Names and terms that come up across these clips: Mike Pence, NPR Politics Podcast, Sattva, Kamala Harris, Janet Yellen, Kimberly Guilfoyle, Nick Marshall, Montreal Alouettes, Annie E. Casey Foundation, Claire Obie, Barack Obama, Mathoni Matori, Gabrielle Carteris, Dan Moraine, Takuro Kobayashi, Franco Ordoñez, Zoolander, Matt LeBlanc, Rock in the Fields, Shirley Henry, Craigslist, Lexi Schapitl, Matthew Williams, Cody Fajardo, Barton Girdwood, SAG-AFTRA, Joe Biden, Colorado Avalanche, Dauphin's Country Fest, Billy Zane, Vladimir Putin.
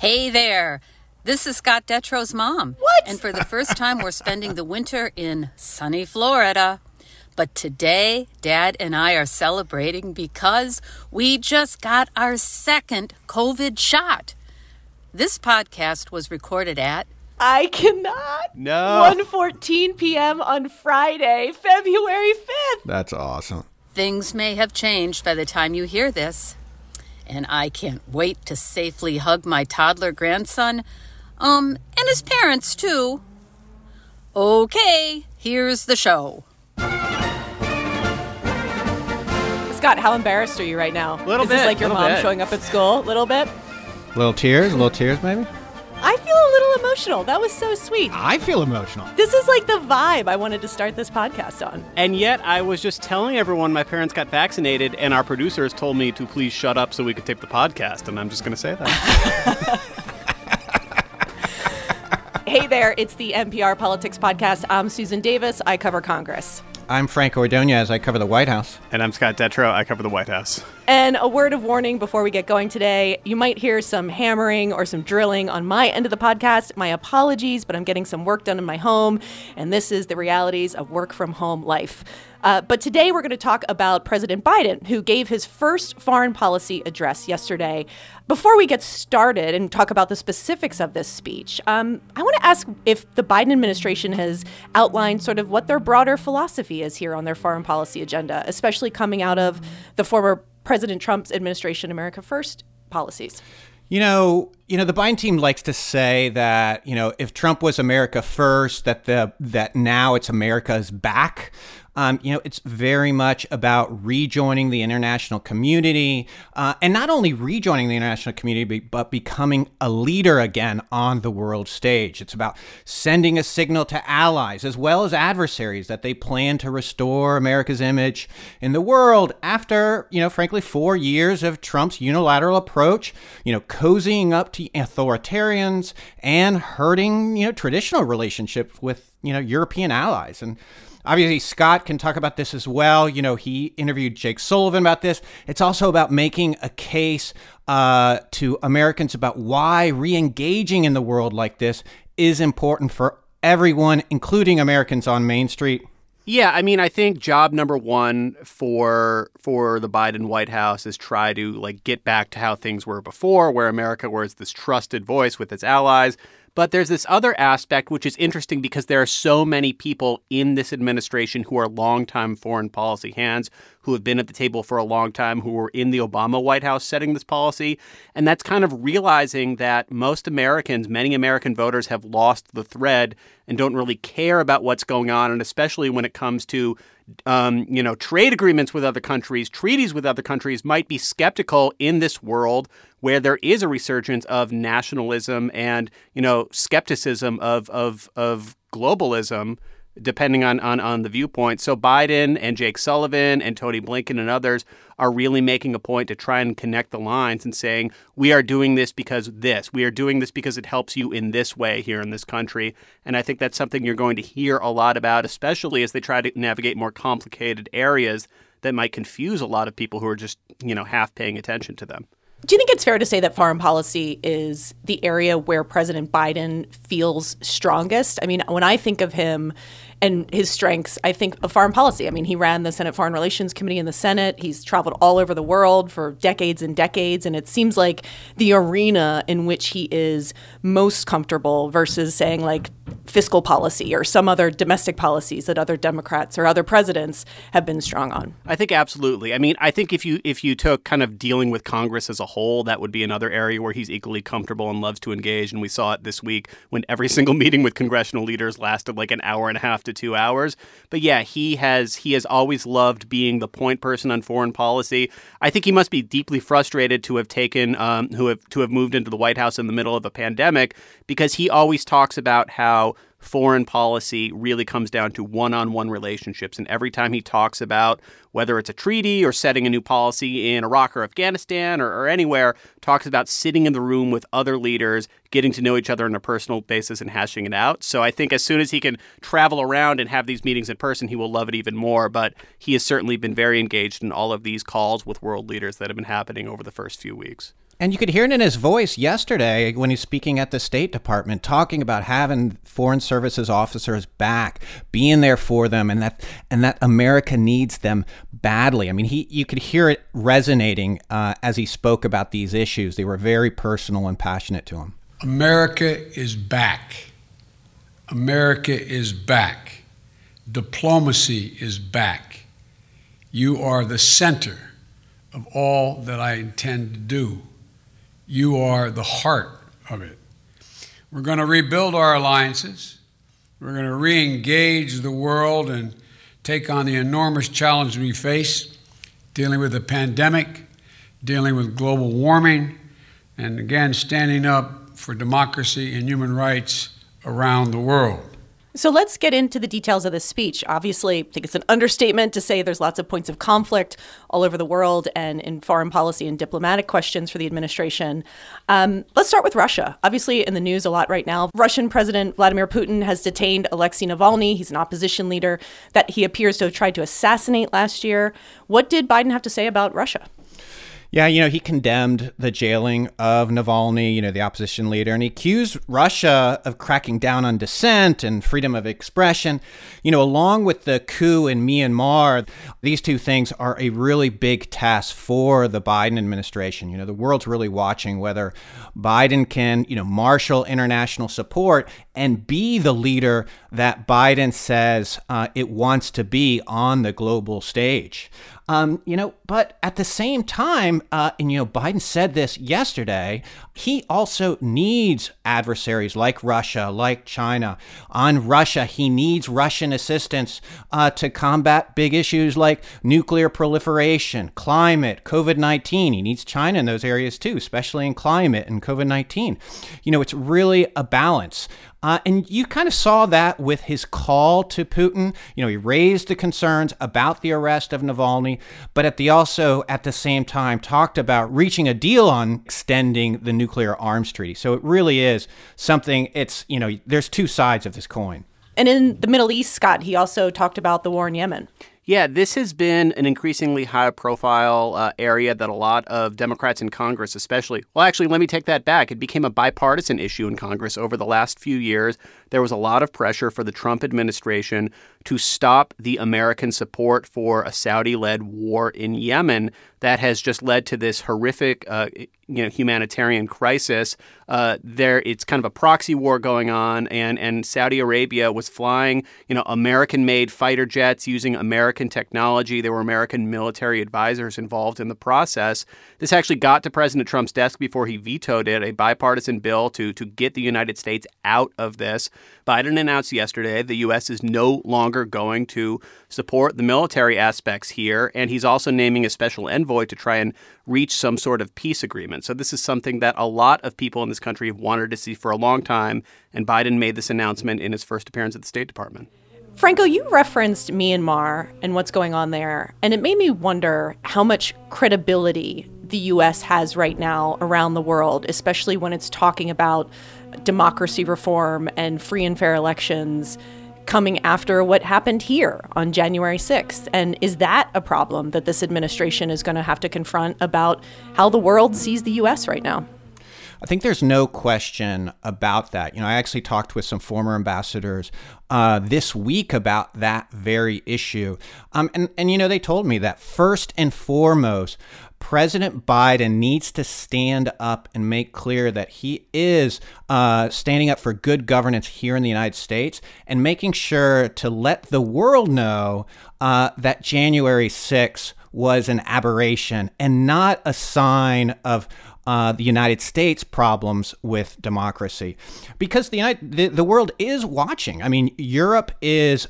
Hey there, this is Scott Detrow's mom. What? And for the first time, we're spending the winter in sunny Florida. But today, Dad and I are celebrating because we just got our second COVID shot. This podcast was recorded at... I cannot. No. 1:14 p.m. on Friday, February 5th. That's awesome. Things may have changed by the time you hear this. And I can't wait to safely hug my toddler grandson, and his parents, too. Okay, here's the show. Scott, how embarrassed are you right now? Is this like your mom showing up at school? A little bit? Little tears maybe? I feel a little emotional. That was so sweet. I feel emotional. This is like the vibe I wanted to start this podcast on. And yet I was just telling everyone my parents got vaccinated and our producers told me to please shut up so we could tape the podcast. And I'm just going to say that. Hey there, it's the NPR Politics Podcast. I'm Susan Davis. I cover Congress. I'm Frank Ordoñez. I cover the White House. And I'm Scott Detrow. I cover the White House. And a word of warning before we get going today. You might hear some hammering or some drilling on my end of the podcast. My apologies, but I'm getting some work done in my home, and this is the realities of work-from-home life. But today we're going to talk about President Biden, who gave his first foreign policy address yesterday. Before we get started and talk about the specifics of this speech, I want to ask if the Biden administration has outlined sort of what their broader philosophy is here on their foreign policy agenda, especially coming out of the former President Trump's administration America First policies. You know, the Biden team likes to say that, you know, if Trump was America First, that now it's America's back. You know, it's very much about rejoining the international community, and not only rejoining the international community, but becoming a leader again on the world stage. It's about sending a signal to allies as well as adversaries that they plan to restore America's image in the world after, you know, frankly, 4 years of Trump's unilateral approach, you know, cozying up to authoritarians and hurting, you know, traditional relationships with, you know, European allies. And obviously, Scott can talk about this as well. You know, he interviewed Jake Sullivan about this. It's also about making a case to Americans about why re-engaging in the world like this is important for everyone, including Americans on Main Street. Yeah, I mean, I think job number one for the Biden White House is try to, like, get back to how things were before, where America was this trusted voice with its allies. But there's this other aspect, which is interesting because there are so many people in this administration who are longtime foreign policy hands, who have been at the table for a long time, who were in the Obama White House setting this policy. And that's kind of realizing that most Americans, many American voters, have lost the thread and don't really care about what's going on. And especially when it comes to, you know, trade agreements with other countries, treaties with other countries, might be skeptical in this world where there is a resurgence of nationalism and, you know, skepticism of globalism, depending on the viewpoint. So Biden and Jake Sullivan and Tony Blinken and others are really making a point to try and connect the lines and saying, we are doing this because this. We are doing this because it helps you in this way here in this country. And I think that's something you're going to hear a lot about, especially as they try to navigate more complicated areas that might confuse a lot of people who are just, you know, half paying attention to them. Do you think it's fair to say that foreign policy is the area where President Biden feels strongest? I mean, when I think of him and his strengths, I think of foreign policy. I mean, he ran the Senate Foreign Relations Committee in the Senate. He's traveled all over the world for decades and decades. And it seems like the arena in which he is most comfortable versus saying, like, fiscal policy or some other domestic policies that other Democrats or other presidents have been strong on. I think absolutely. I mean, I think if you took kind of dealing with Congress as a whole, that would be another area where he's equally comfortable and loves to engage. And we saw it this week when every single meeting with congressional leaders lasted like an hour and a half to 2 hours. But yeah, he has always loved being the point person on foreign policy. I think he must be deeply frustrated to have taken to have moved into the White House in the middle of a pandemic, because he always talks about how foreign policy really comes down to one-on-one relationships. And every time he talks about whether it's a treaty or setting a new policy in Iraq or Afghanistan or anywhere, talks about sitting in the room with other leaders, getting to know each other on a personal basis and hashing it out. So I think as soon as he can travel around and have these meetings in person, he will love it even more. But he has certainly been very engaged in all of these calls with world leaders that have been happening over the first few weeks. And you could hear it in his voice yesterday when he's speaking at the State Department, talking about having Foreign Services officers back, being there for them, and that America needs them badly. I mean, you could hear it resonating as he spoke about these issues. They were very personal and passionate to him. America is back. America is back. Diplomacy is back. You are the center of all that I intend to do. You are the heart of it. We're going to rebuild our alliances. We're going to re-engage the world and take on the enormous challenge we face, dealing with the pandemic, dealing with global warming, and again, standing up for democracy and human rights around the world. So let's get into the details of this speech. Obviously, I think it's an understatement to say there's lots of points of conflict all over the world and in foreign policy and diplomatic questions for the administration. Let's start with Russia. Obviously, in the news a lot right now, Russian President Vladimir Putin has detained Alexei Navalny. He's an opposition leader that he appears to have tried to assassinate last year. What did Biden have to say about Russia? Yeah, you know, he condemned the jailing of Navalny, you know, the opposition leader, and he accused Russia of cracking down on dissent and freedom of expression. You know, along with the coup in Myanmar, these two things are a really big task for the Biden administration. You know, the world's really watching whether Biden can, you know, marshal international support and be the leader that Biden says it wants to be on the global stage. You know, but at the same time, and, you know, Biden said this yesterday, he also needs adversaries like Russia, like China. On Russia, he needs Russian assistance to combat big issues like nuclear proliferation, climate, COVID-19. He needs China in those areas, too, especially in climate and COVID-19. You know, it's really a balance. And you kind of saw that with his call to Putin. You know, he raised the concerns about the arrest of Navalny, but at the same time talked about reaching a deal on extending the nuclear arms treaty. So it really is something. It's, you know, there's two sides of this coin. And in the Middle East, Scott, he also talked about the war in Yemen. Yeah, this has been an increasingly high-profile area that a lot of Democrats in Congress especially... Well, actually, let me take that back. It became a bipartisan issue in Congress over the last few years. There was a lot of pressure for the Trump administration to stop the American support for a Saudi-led war in Yemen that has just led to this horrific humanitarian crisis. It's kind of a proxy war going on, and Saudi Arabia was flying, you know, American-made fighter jets using American technology. There were American military advisors involved in the process. This actually got to President Trump's desk before he vetoed it, a bipartisan bill to get the United States out of this. Biden announced yesterday the U.S. is no longer going to support the military aspects here, and he's also naming a special envoy to try and reach some sort of peace agreement. So this is something that a lot of people in this country have wanted to see for a long time, and Biden made this announcement in his first appearance at the State Department. Franco, you referenced Myanmar and what's going on there, and it made me wonder how much credibility the U.S. has right now around the world, especially when it's talking about democracy reform and free and fair elections coming after what happened here on January 6th. And is that a problem that this administration is going to have to confront about how the world sees the U.S. right now? I think there's no question about that. You know, I actually talked with some former ambassadors this week about that very issue. And, you know, they told me that first and foremost, President Biden needs to stand up and make clear that he is standing up for good governance here in the United States and making sure to let the world know that January 6th was an aberration and not a sign of the United States' problems with democracy. Because the world is watching. I mean, Europe is...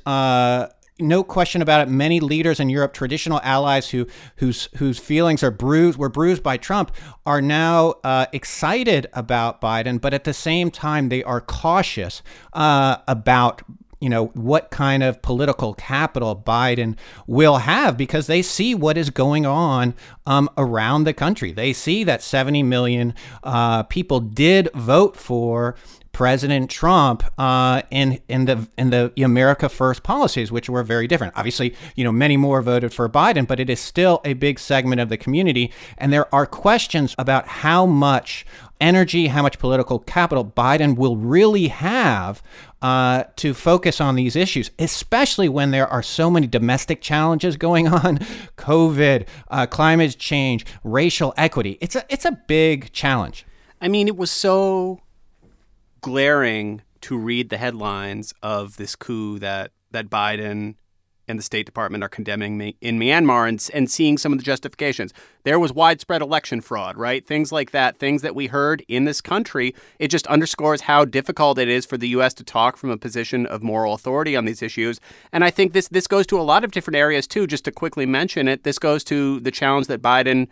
no question about it. Many leaders in Europe, traditional allies whose feelings were bruised by Trump, are now excited about Biden, but at the same time they are cautious about you know, what kind of political capital Biden will have, because they see what is going on around the country. They see that 70 million people did vote for President Trump in the America First policies, which were very different. Obviously, you know, many more voted for Biden, but it is still a big segment of the community. And there are questions about how much energy, how much political capital Biden will really have to focus on these issues, especially when there are so many domestic challenges going on, COVID, climate change, racial equity. It's a big challenge. I mean, it was so glaring to read the headlines of this coup that Biden and the State Department are condemning in Myanmar, and seeing some of the justifications. There was widespread election fraud, right? Things like that, things that we heard in this country. It just underscores how difficult it is for the U.S. to talk from a position of moral authority on these issues. And I think this goes to a lot of different areas, too. Just to quickly mention it, this goes to the challenge that Biden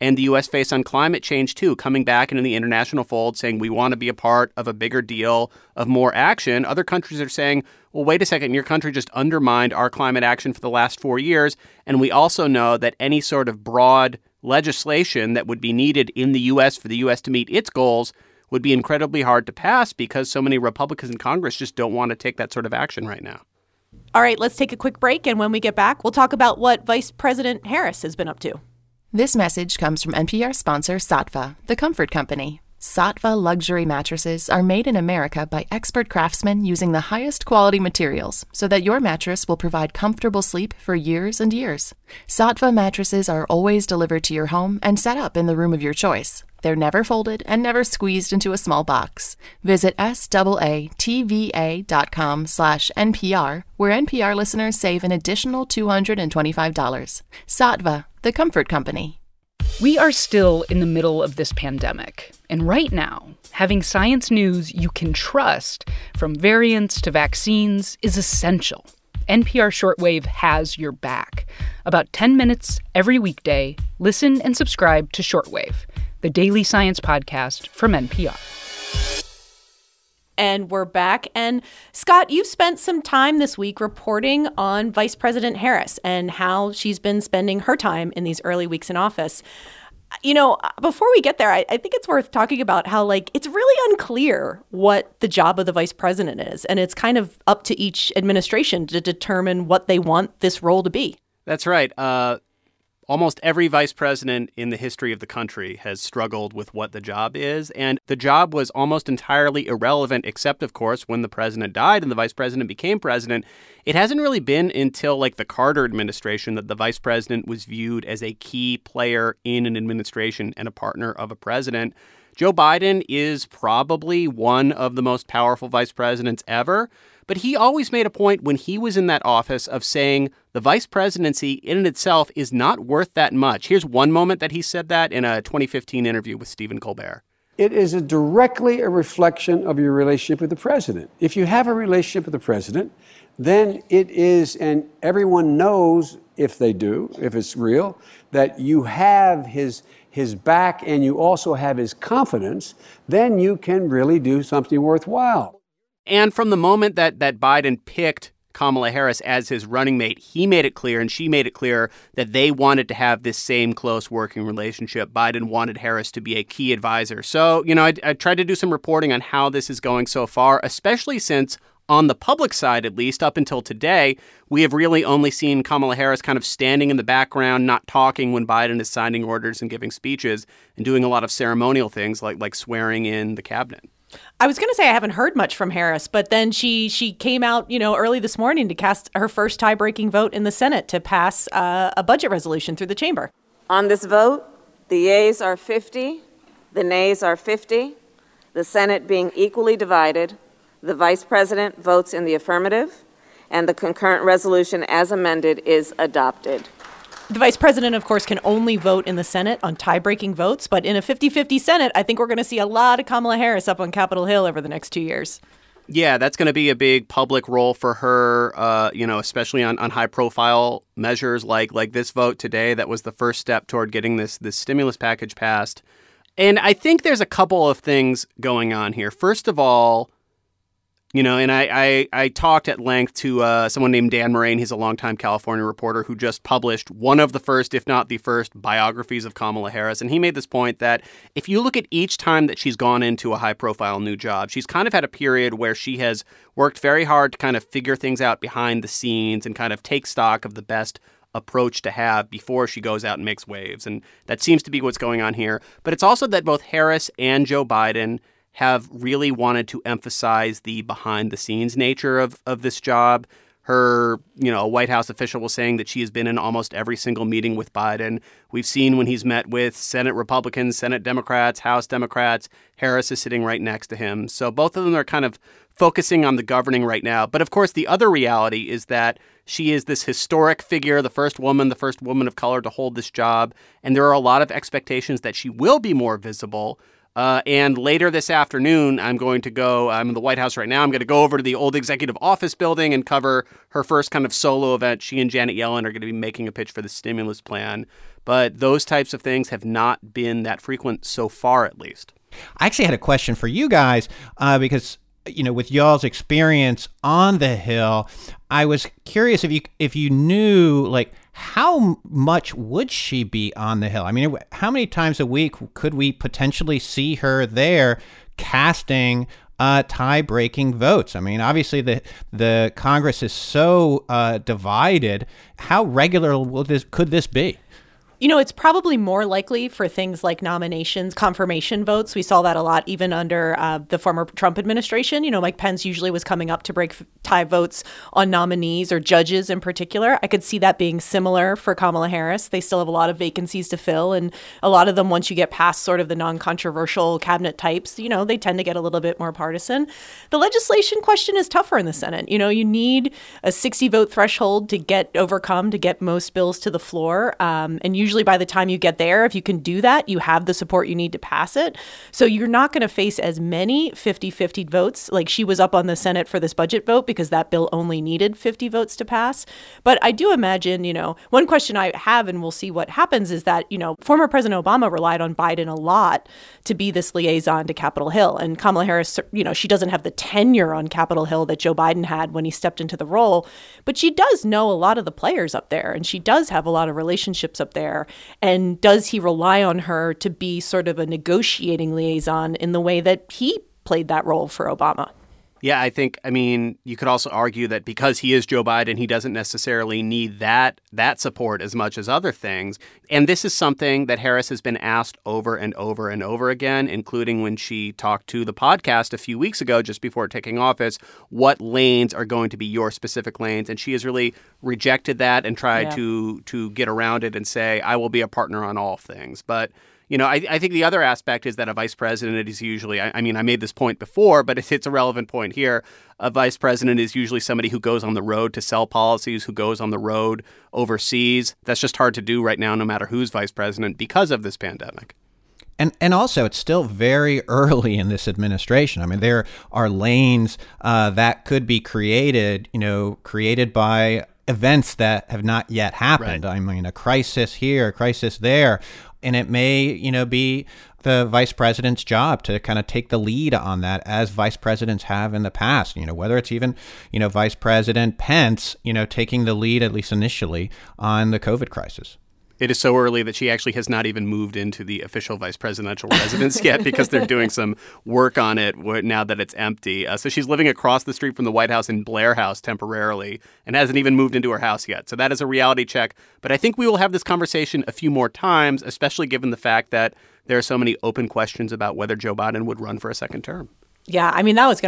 and the U.S. face on climate change, too, coming back into the international fold, saying we want to be a part of a bigger deal, of more action. Other countries are saying, well, wait a second, your country just undermined our climate action for the last 4 years. And we also know that any sort of broad legislation that would be needed in the U.S. for the U.S. to meet its goals would be incredibly hard to pass because so many Republicans in Congress just don't want to take that sort of action right now. All right, let's take a quick break. And when we get back, we'll talk about what Vice President Harris has been up to. This message comes from NPR sponsor Sattva, the comfort company. Sattva luxury mattresses are made in America by expert craftsmen using the highest quality materials so that your mattress will provide comfortable sleep for years and years. Sattva mattresses are always delivered to your home and set up in the room of your choice. They're never folded and never squeezed into a small box. Visit SAATVA.com/NPR, where NPR listeners save an additional $225. Sattva, the comfort company. We are still in the middle of this pandemic. And right now, having science news you can trust, from variants to vaccines, is essential. NPR Shortwave has your back. About 10 minutes every weekday, listen and subscribe to Shortwave, the daily science podcast from NPR. And we're back. And Scott, you've spent some time this week reporting on Vice President Harris and how she's been spending her time in these early weeks in office. You know, before we get there, I think it's worth talking about how, like, it's really unclear what the job of the vice president is. And it's kind of up to each administration to determine what they want this role to be. That's right. Almost every vice president in the history of the country has struggled with what the job is. And the job was almost entirely irrelevant, except, of course, when the president died and the vice president became president. It hasn't really been until, like, the Carter administration that the vice president was viewed as a key player in an administration and a partner of a president. Joe Biden is probably one of the most powerful vice presidents ever. But he always made a point when he was in that office of saying the vice presidency in and itself is not worth that much. Here's one moment that he said that in a 2015 interview with Stephen Colbert. It is directly a reflection of your relationship with the president. If you have a relationship with the president, then it is, and everyone knows, if they do, if it's real, that you have his back and you also have his confidence, then you can really do something worthwhile. And from the moment that Biden picked Kamala Harris as his running mate, he made it clear and she made it clear that they wanted to have this same close working relationship. Biden wanted Harris to be a key advisor. So, you know, I tried to do some reporting on how this is going so far, especially since on the public side, at least up until today, we have really only seen Kamala Harris kind of standing in the background, not talking when Biden is signing orders and giving speeches and doing a lot of ceremonial things like swearing in the cabinet. I was going to say I haven't heard much from Harris, but then she came out, you know, early this morning to cast her first tie-breaking vote in the Senate to pass a budget resolution through the chamber. On this vote, the yeas are 50, the nays are 50, the Senate being equally divided, the vice president votes in the affirmative, and the concurrent resolution as amended is adopted. The vice president, of course, can only vote in the Senate on tie-breaking votes. But in a 50-50 Senate, I think we're going to see a lot of Kamala Harris up on Capitol Hill over the next 2 years. Yeah, that's going to be a big public role for her, you know, especially on high-profile measures like this vote today. That was the first step toward getting this stimulus package passed. And I think there's a couple of things going on here. First of all, You know, and I talked at length to someone named Dan Moraine. He's a longtime California reporter who just published one of the first, if not the first, biographies of Kamala Harris. And he made this point that if you look at each time that she's gone into a high-profile new job, she's kind of had a period where she has worked very hard to kind of figure things out behind the scenes and kind of take stock of the best approach to have before she goes out and makes waves. And that seems to be what's going on here. But it's also that both Harris and Joe Biden have really wanted to emphasize the behind-the-scenes nature of this job. Her, you know, a White House official was saying that she has been in almost every single meeting with Biden. We've seen when he's met with Senate Republicans, Senate Democrats, House Democrats, Harris is sitting right next to him. So both of them are kind of focusing on the governing right now. But, of course, the other reality is that she is this historic figure, the first woman of color to hold this job. And there are a lot of expectations that she will be more visible. And later this afternoon, I'm in the White House right now. I'm going to go over to the old executive office building and cover her first kind of solo event. She and Janet Yellen are going to be making a pitch for the stimulus plan. But those types of things have not been that frequent so far, at least. I actually had a question for you guys because, you know, with y'all's experience on the Hill, I was curious if you knew, like, how much would she be on the Hill? I mean, how many times a week could we potentially see her there casting tie-breaking votes? I mean, obviously the Congress is so divided. How regular could this be? You know, it's probably more likely for things like nominations, confirmation votes. We saw that a lot even under the former Trump administration. You know, Mike Pence usually was coming up to break tie votes on nominees or judges in particular. I could see that being similar for Kamala Harris. They still have a lot of vacancies to fill. And a lot of them, once you get past sort of the non-controversial cabinet types, you know, they tend to get a little bit more partisan. The legislation question is tougher in the Senate. You know, you need a 60-vote threshold to get overcome, to get most bills to the floor. And usually by the time you get there, if you can do that, you have the support you need to pass it. So you're not going to face as many 50-50 votes. Like, she was up on the Senate for this budget vote because that bill only needed 50 votes to pass. But I do imagine, you know, one question I have, and we'll see what happens, is that, you know, former President Obama relied on Biden a lot to be this liaison to Capitol Hill. And Kamala Harris, you know, she doesn't have the tenure on Capitol Hill that Joe Biden had when he stepped into the role. But she does know a lot of the players up there, and she does have a lot of relationships up there. And does he rely on her to be sort of a negotiating liaison in the way that he played that role for Obama? Yeah, I mean, you could also argue that because he is Joe Biden, he doesn't necessarily need that support as much as other things. And this is something that Harris has been asked over and over and over again, including when she talked to the podcast a few weeks ago, just before taking office, what lanes are going to be your specific lanes? And she has really rejected that and tried to get around it and say, I will be a partner on all things. But you know, I think the other aspect is that a vice president is usually, I made this point before, but it's a relevant point here. A vice president is usually somebody who goes on the road to sell policies, who goes on the road overseas. That's just hard to do right now, no matter who's vice president, because of this pandemic. And also, it's still very early in this administration. I mean, there are lanes that could be created, you know, created by events that have not yet happened. Right. I mean, a crisis here, a crisis there. And it may, you know, be the vice president's job to kind of take the lead on that, as vice presidents have in the past, you know, whether it's even, you know, Vice President Pence, you know, taking the lead, at least initially, on the COVID crisis. It is so early that she actually has not even moved into the official vice presidential residence yet, because they're doing some work on it now that it's empty. So she's living across the street from the White House in Blair House temporarily and hasn't even moved into her house yet. So that is a reality check. But I think we will have this conversation a few more times, especially given the fact that there are so many open questions about whether Joe Biden would run for a second term. Yeah, I mean, that was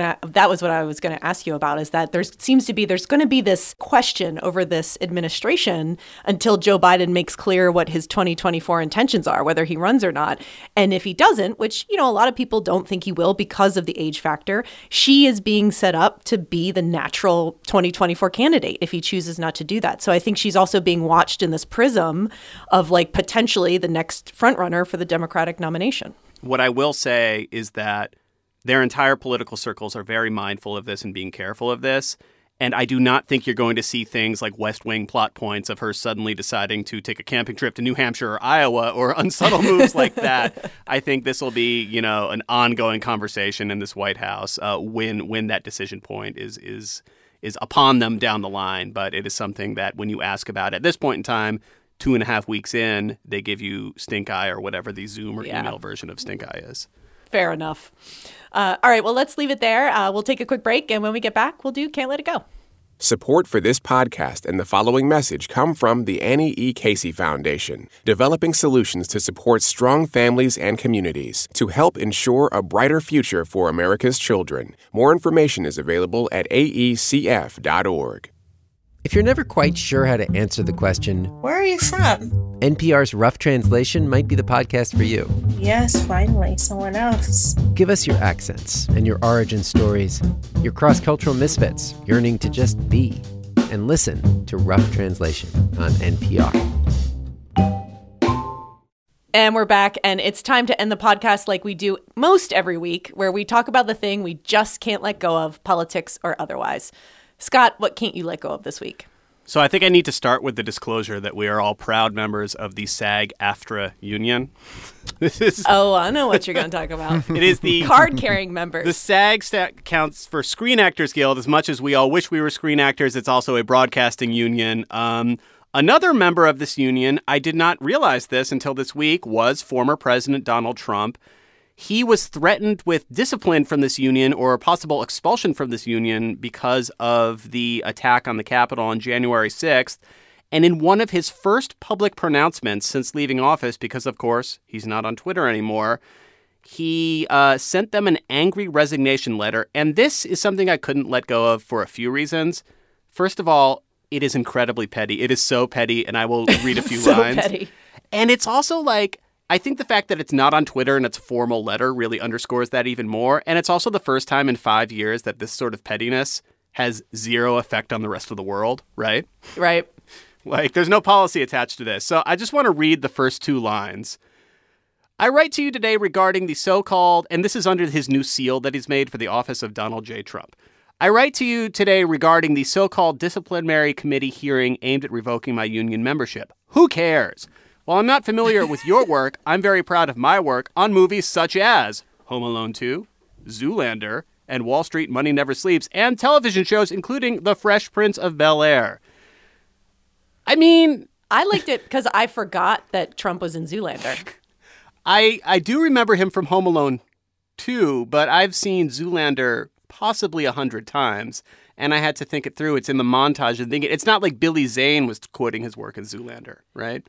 what I was going to ask you about, is that there's going to be this question over this administration until Joe Biden makes clear what his 2024 intentions are, whether he runs or not. And if he doesn't, which, you know, a lot of people don't think he will because of the age factor, she is being set up to be the natural 2024 candidate if he chooses not to do that. So I think she's also being watched in this prism of, like, potentially the next frontrunner for the Democratic nomination. What I will say is that their entire political circles are very mindful of this and being careful of this. And I do not think you're going to see things like West Wing plot points of her suddenly deciding to take a camping trip to New Hampshire or Iowa or unsubtle moves like that. I think this will be, you know, an ongoing conversation in this White House when that decision point is upon them down the line. But it is something that when you ask about at this point in time, 2.5 weeks in, they give you stink eye or whatever the Zoom or email version of stink eye is. Fair enough. All right. Well, let's leave it there. We'll take a quick break. And when we get back, we'll do Can't Let It Go. Support for this podcast and the following message come from the Annie E. Casey Foundation, developing solutions to support strong families and communities to help ensure a brighter future for America's children. More information is available at aecf.org. If you're never quite sure how to answer the question, where are you from? NPR's Rough Translation might be the podcast for you. Yes, finally, someone else. Give us your accents and your origin stories, your cross-cultural misfits yearning to just be, and listen to Rough Translation on NPR. And we're back, and it's time to end the podcast like we do most every week, where we talk about the thing we just can't let go of, politics or otherwise. Scott, what can't you let go of this week? So I think I need to start with the disclosure that we are all proud members of the SAG-AFTRA union. Oh, I know what you're going to talk about. It is the card-carrying members. The SAG counts for Screen Actors Guild. As much as we all wish we were screen actors, it's also a broadcasting union. Another member of this union, I did not realize this until this week, was former President Donald Trump. He was threatened with discipline from this union or possible expulsion from this union because of the attack on the Capitol on January 6th. And in one of his first public pronouncements since leaving office, because, of course, he's not on Twitter anymore, he sent them an angry resignation letter. And this is something I couldn't let go of for a few reasons. First of all, it is incredibly petty. It is so petty. And I will read a few lines. Petty. And it's also like, I think the fact that it's not on Twitter and it's a formal letter really underscores that even more. And it's also the first time in 5 years that this sort of pettiness has zero effect on the rest of the world, right? Right. Like, there's no policy attached to this. So I just want to read the first two lines. I write to you today regarding the so-called, and this is under his new seal that he's made for the office of Donald J. Trump. I write to you today regarding the so-called disciplinary committee hearing aimed at revoking my union membership. Who cares? While I'm not familiar with your work, I'm very proud of my work on movies such as Home Alone 2, Zoolander, and Wall Street Money Never Sleeps, and television shows including The Fresh Prince of Bel-Air. I mean, I liked it because I forgot that Trump was in Zoolander. I do remember him from Home Alone 2, but I've seen Zoolander possibly 100 times. And I had to think it through. It's in the montage and think it's not like Billy Zane was quoting his work in Zoolander, right?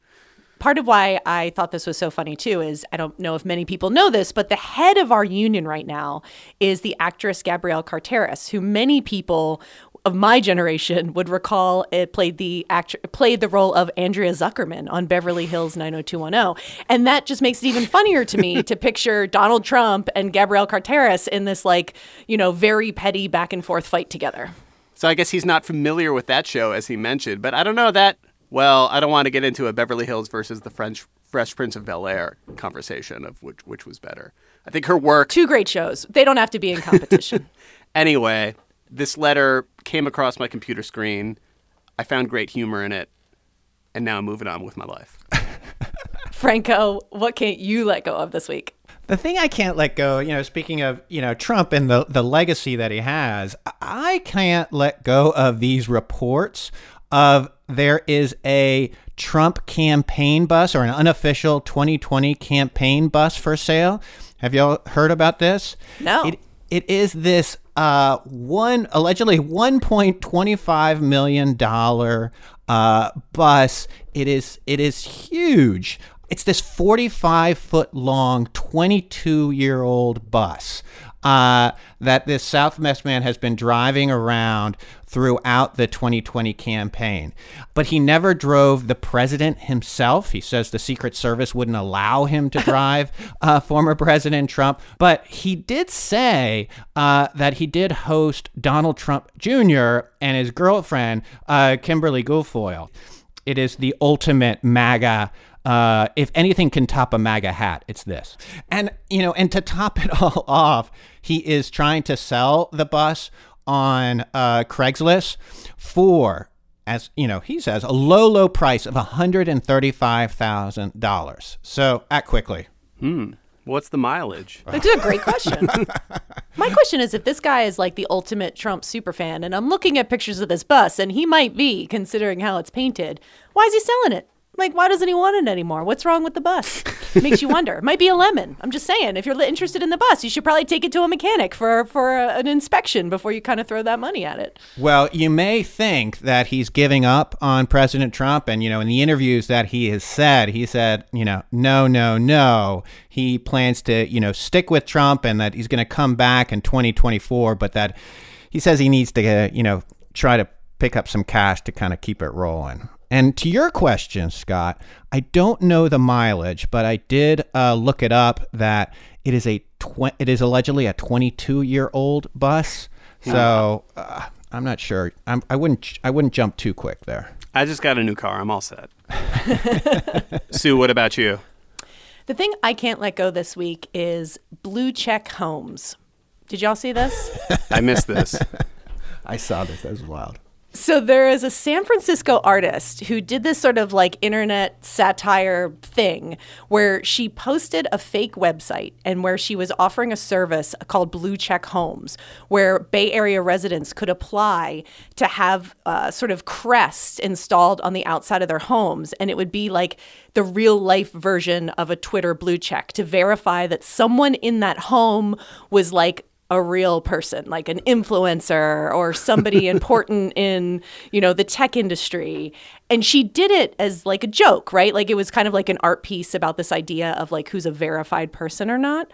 Part of why I thought this was so funny, too, is I don't know if many people know this, but the head of our union right now is the actress Gabrielle Carteris, who many people of my generation would recall it played the role of Andrea Zuckerman on Beverly Hills 90210. And that just makes it even funnier to me to picture Donald Trump and Gabrielle Carteris in this, like, you know, very petty back and forth fight together. So I guess he's not familiar with that show, as he mentioned, but I don't know that. Well, I don't want to get into a Beverly Hills versus the Fresh Prince of Bel-Air conversation of which was better. I think her work... Two great shows. They don't have to be in competition. Anyway, this letter came across my computer screen. I found great humor in it. And now I'm moving on with my life. Franco, what can't you let go of this week? The thing I can't let go, you know, speaking of, you know, Trump and the legacy that he has, I can't let go of these reports of there is a Trump campaign bus or an unofficial 2020 campaign bus for sale. Have y'all heard about this? No. It is this allegedly $1.25 million bus. It is huge. It's this 45-foot-long, 22-year-old bus that this Southwest man has been driving around throughout the 2020 campaign. But he never drove the president himself. He says the Secret Service wouldn't allow him to drive former President Trump. But he did say that he did host Donald Trump Jr. and his girlfriend, Kimberly Guilfoyle. It is the ultimate MAGA. If anything can top a MAGA hat, it's this. And, you know, and to top it all off, he is trying to sell the bus on Craigslist for, as you know, he says, a low, low price of $135,000. So act quickly. What's the mileage? That's a great question. My question is, if this guy is like the ultimate Trump superfan, and I'm looking at pictures of this bus, and he might be, considering how it's painted, why is he selling it? Like, why doesn't he want it anymore? What's wrong with the bus? Makes you wonder. It might be a lemon. I'm just saying, if you're interested in the bus, you should probably take it to a mechanic for an inspection before you kind of throw that money at it. Well, you may think that he's giving up on President Trump. And, you know, in the interviews that he has said, he said, you know, no, no, no. He plans to, you know, stick with Trump and that he's going to come back in 2024. But that he says he needs to, you know, try to pick up some cash to kind of keep it rolling. And to your question, Scott, I don't know the mileage, but I did look it up that it is allegedly a 22-year-old bus. So I'm not sure. I wouldn't jump too quick there. I just got a new car. I'm all set. Sue, what about you? The thing I can't let go this week is blue check homes. Did y'all see this? I missed this. I saw this. That was wild. So there is a San Francisco artist who did this sort of like internet satire thing where she posted a fake website and where she was offering a service called Blue Check Homes, where Bay Area residents could apply to have sort of crests installed on the outside of their homes. And it would be like the real life version of a Twitter blue check to verify that someone in that home was like a real person, like an influencer or somebody important in, you know, the tech industry. And she did it as like a joke, right? Like it was kind of like an art piece about this idea of like who's a verified person or not.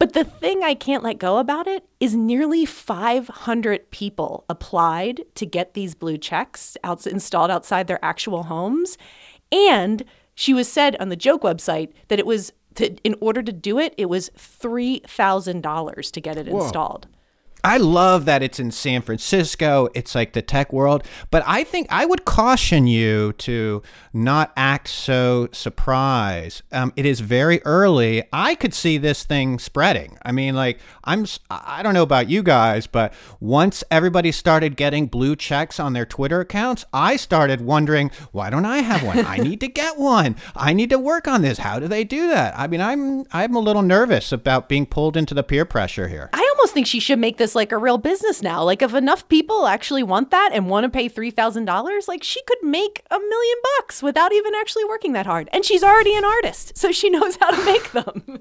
But the thing I can't let go about it is nearly 500 people applied to get these blue checks installed outside their actual homes. And she was said on the joke website that it was in order to do it, it was $3,000 to get it installed. I love that it's in San Francisco. It's like the tech world. But I think I would caution you to not act so surprised. It is very early. I could see this thing spreading. I mean, like, I don't know about you guys, but once everybody started getting blue checks on their Twitter accounts, I started wondering, why don't I have one? I need to get one. I need to work on this. How do they do that? I mean, I'm a little nervous about being pulled into the peer pressure here. I almost think she should make this like a real business now. Like if enough people actually want that and want to pay $3,000, like she could make $1 million without even actually working that hard. And she's already an artist, so she knows how to make them.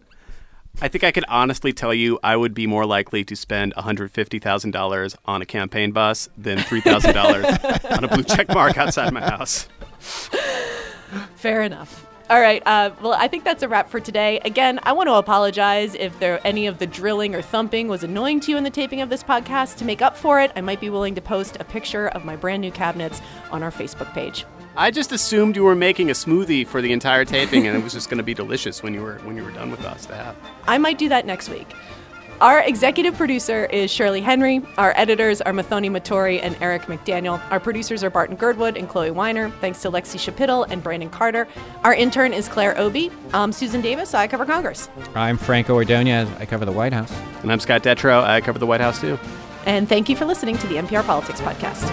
I think I could honestly tell you I would be more likely to spend $150,000 on a campaign bus than $3,000 on a blue check mark outside my house. Fair enough. All right. Well, I think that's a wrap for today. Again, I want to apologize if any of the drilling or thumping was annoying to you in the taping of this podcast. To make up for it, I might be willing to post a picture of my brand new cabinets on our Facebook page. I just assumed you were making a smoothie for the entire taping, and it was just going to be delicious when you were done with us to have. I might do that next week. Our executive producer is Shirley Henry. Our editors are Mathoni Matori and Eric McDaniel. Our producers are Barton Girdwood and Chloe Weiner. Thanks to Lexi Schapitl and Brandon Carter. Our intern is Claire Obie. I'm Susan Davis. I cover Congress. I'm Frank Ordoñez. I cover the White House. And I'm Scott Detrow. I cover the White House, too. And thank you for listening to the NPR Politics Podcast.